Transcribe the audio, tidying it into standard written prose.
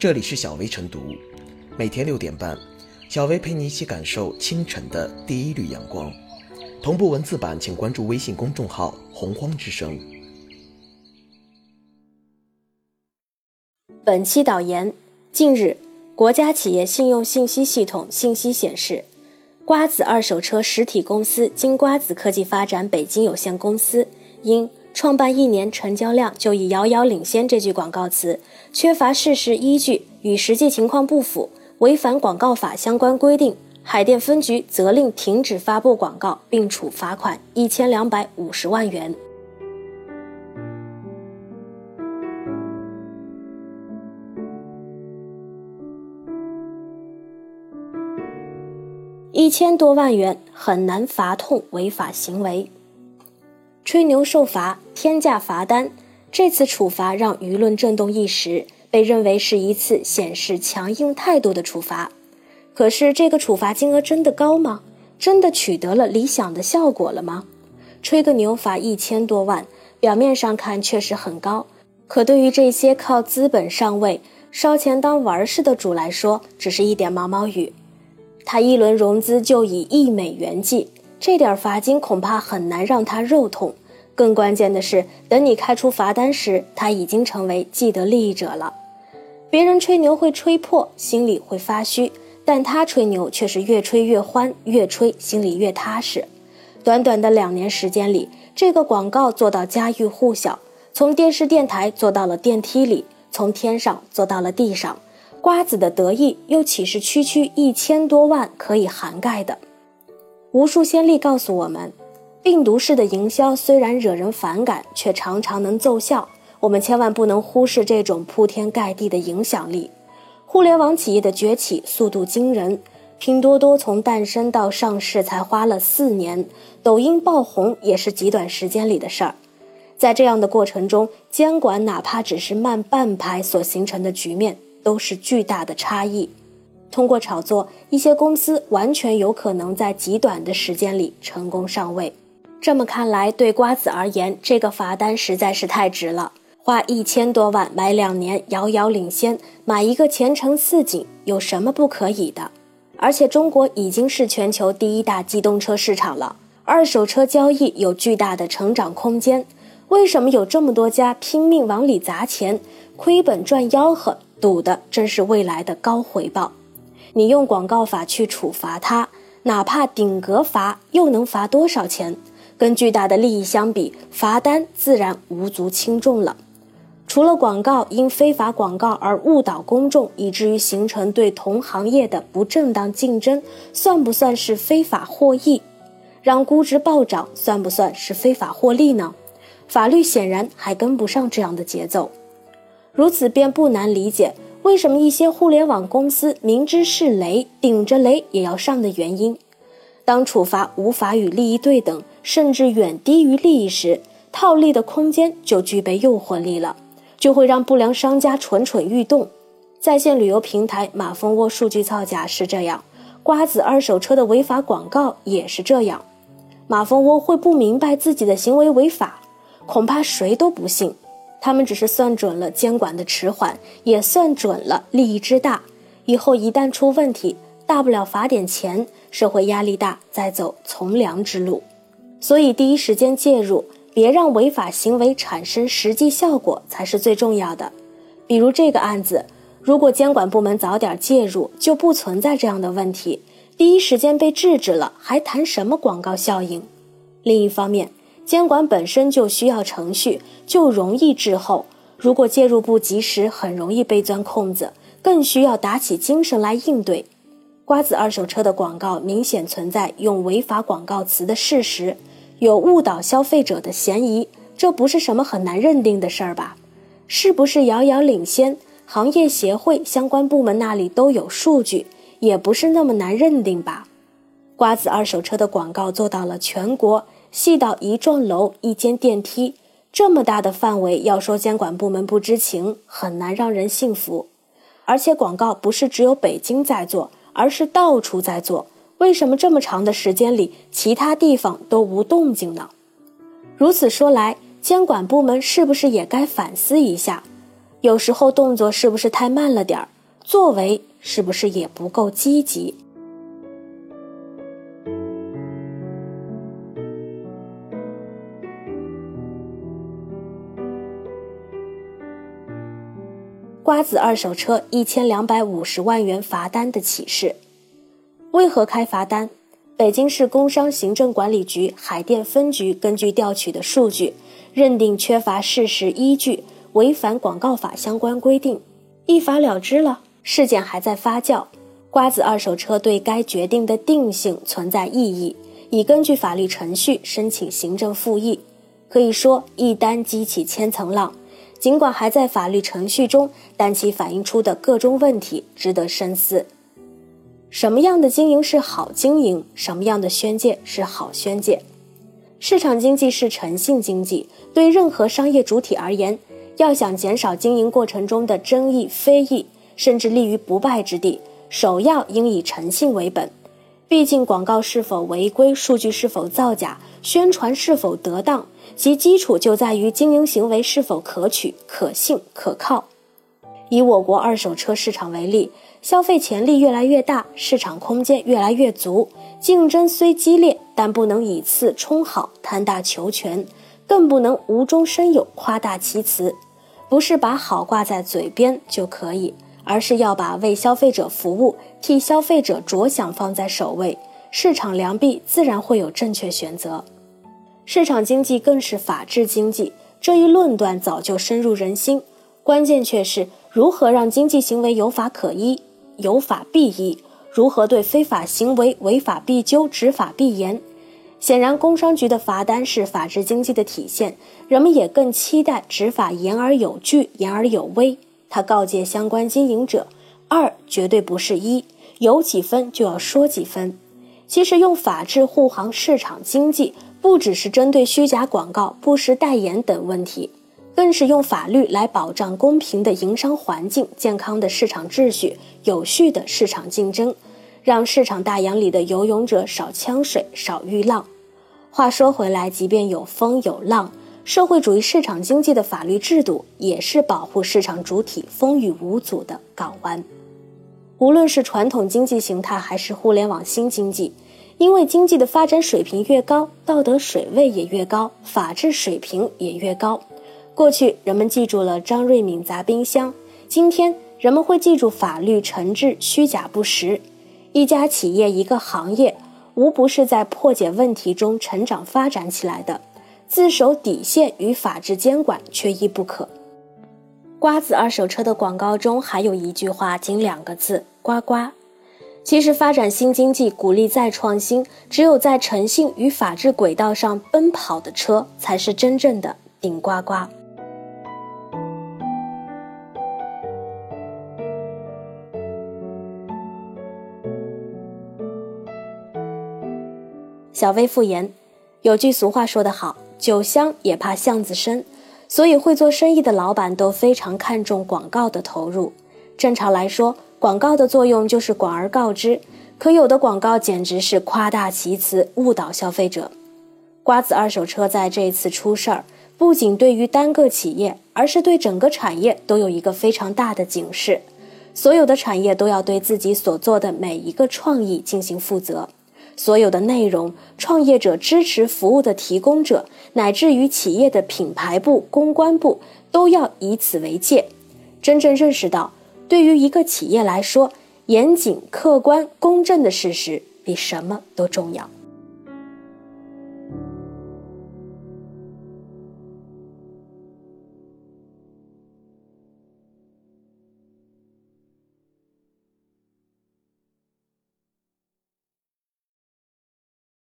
这里是小薇晨读，每天6点半，小薇陪你一起感受清晨的第一缕阳光。同步文字版请关注微信公众号洪荒之声。本期导言：近日，国家企业信用信息系统信息显示，瓜子二手车实体公司金瓜子科技发展北京有限公司因创办1年成交量就已遥遥领先这句广告词，缺乏事实依据，与实际情况不符，违反广告法相关规定，海淀分局责令停止发布广告，并处罚款1250万元。1000多万元很难罚痛违法行为。吹牛受罚，天价罚单，这次处罚让舆论震动一时，被认为是一次显示强硬态度的处罚。可是这个处罚金额真的高吗？真的取得了理想的效果了吗？吹个牛罚1000多万，表面上看确实很高，可对于这些靠资本上位、烧钱当玩事的主来说，只是一点毛毛雨。他一轮融资就以$1计，这点罚金恐怕很难让他肉痛，更关键的是，等你开出罚单时，他已经成为既得利益者了。别人吹牛会吹破，心里会发虚，但他吹牛却是越吹越欢，越吹心里越踏实。短短的2年时间里，这个广告做到家喻户晓，从电视电台做到了电梯里，从天上做到了地上。瓜子的得意又岂是区1000多万可以涵盖的？无数先例告诉我们，病毒式的营销虽然惹人反感，却常常能奏效，我们千万不能忽视这种铺天盖地的影响力。互联网企业的崛起速度惊人，拼多多从诞生到上市才花了4年，抖音爆红也是极短时间里的事儿。在这样的过程中，监管哪怕只是慢半拍所形成的局面，都是巨大的差异。通过炒作，一些公司完全有可能在极短的时间里成功上位。这么看来，对瓜子而言，这个罚单实在是太值了。花1000多万买2年遥遥领先，买一个前程似锦，有什么不可以的？而且中国已经是全球第1大机动车市场了，二手车交易有巨大的成长空间。为什么有这么多家拼命往里砸钱，亏本赚吆喝，赌的正是未来的高回报？你用广告法去处罚它，哪怕顶格罚，又能罚多少钱？跟巨大的利益相比，罚单自然无足轻重了。除了广告因非法广告而误导公众，以至于形成对同行业的不正当竞争，算不算是非法获益？让估值暴涨，算不算是非法获利呢？法律显然还跟不上这样的节奏。如此便不难理解为什么一些互联网公司明知是雷，顶着雷也要上的原因。当处罚无法与利益对等，甚至远低于利益时，套利的空间就具备诱惑力了，就会让不良商家蠢蠢欲动。在线旅游平台马蜂窝数据造假是这样，瓜子二手车的违法广告也是这样。马蜂窝会不明白自己的行为违法？恐怕谁都不信。他们只是算准了监管的迟缓，也算准了利益之大，以后一旦出问题，大不了罚点钱，社会压力大，再走从良之路。所以第一时间介入，别让违法行为产生实际效果才是最重要的。比如这个案子，如果监管部门早点介入，就不存在这样的问题，第一时间被制止了，还谈什么广告效应？另一方面，监管本身就需要程序，就容易滞后，如果介入不及时，很容易被钻空子，更需要打起精神来应对。瓜子二手车的广告明显存在用违法广告词的事实，有误导消费者的嫌疑，这不是什么很难认定的事儿吧？是不是遥遥领先，行业协会相关部门那里都有数据，也不是那么难认定吧？瓜子二手车的广告做到了全国，细到1幢楼1间电梯，这么大的范围，要说监管部门不知情，很难让人信服。而且广告不是只有北京在做，而是到处在做，为什么这么长的时间里，其他地方都无动静呢？如此说来，监管部门是不是也该反思一下？有时候动作是不是太慢了点，作为是不是也不够积极。瓜子二手车1250万元罚单的启示。为何开罚单？北京市工商行政管理局海淀分局根据调取的数据，认定缺乏事实依据，违反广告法相关规定，一罚了之了。事件还在发酵，瓜子二手车对该决定的定性存在异议，已根据法律程序申请行政复议。可以说一单激起千层浪，尽管还在法律程序中，但其反映出的各种问题值得深思。什么样的经营是好经营，什么样的宣介是好宣介。市场经济是诚信经济，对任何商业主体而言，要想减少经营过程中的争议非议，甚至立于不败之地，首要应以诚信为本。毕竟广告是否违规，数据是否造假，宣传是否得当，其基础就在于经营行为是否可取、可信、可靠。以我国二手车市场为例，消费潜力越来越大，市场空间越来越足，竞争虽激烈，但不能以次充好、贪大求全，更不能无中生有、夸大其词。不是把好挂在嘴边就可以，而是要把为消费者服务、替消费者着想放在首位，市场良币自然会有正确选择。市场经济更是法治经济，这一论断早就深入人心，关键却是如何让经济行为有法可依、有法必依，如何对非法行为违法必究、执法必严。显然工商局的罚单是法治经济的体现，人们也更期待执法言而有据、言而有威。他告诫相关经营者，二绝对不是一，有几分就要说几分。其实用法治护航市场经济，不只是针对虚假广告、不实代言等问题，更是用法律来保障公平的营商环境、健康的市场秩序、有序的市场竞争，让市场大洋里的游泳者少呛水、少遇浪。话说回来，即便有风有浪，社会主义市场经济的法律制度也是保护市场主体风雨无阻的港湾。无论是传统经济形态还是互联网新经济，因为经济的发展水平越高，道德水位也越高，法治水平也越高。过去人们记住了张瑞敏砸冰箱，今天人们会记住法律惩治虚假不实。一家企业、一个行业，无不是在破解问题中成长发展起来的，自守底线与法治监管缺一不可。瓜子二手车的广告中还有一句话，仅2个字：呱呱。其实发展新经济、鼓励再创新，只有在诚信与法治轨道上奔跑的车，才是真正的顶呱呱。小微复言，有句俗话说得好，酒香也怕巷子深，所以会做生意的老板都非常看重广告的投入。正常来说，广告的作用就是广而告之，可有的广告简直是夸大其词，误导消费者。瓜子二手车在这一次出事儿，不仅对于单个企业，而是对整个产业都有一个非常大的警示。所有的产业都要对自己所做的每一个创意进行负责，所有的内容、创业者、支持服务的提供者，乃至于企业的品牌部、公关部，都要以此为戒，真正认识到对于一个企业来说，严谨、客观、公正的事实比什么都重要。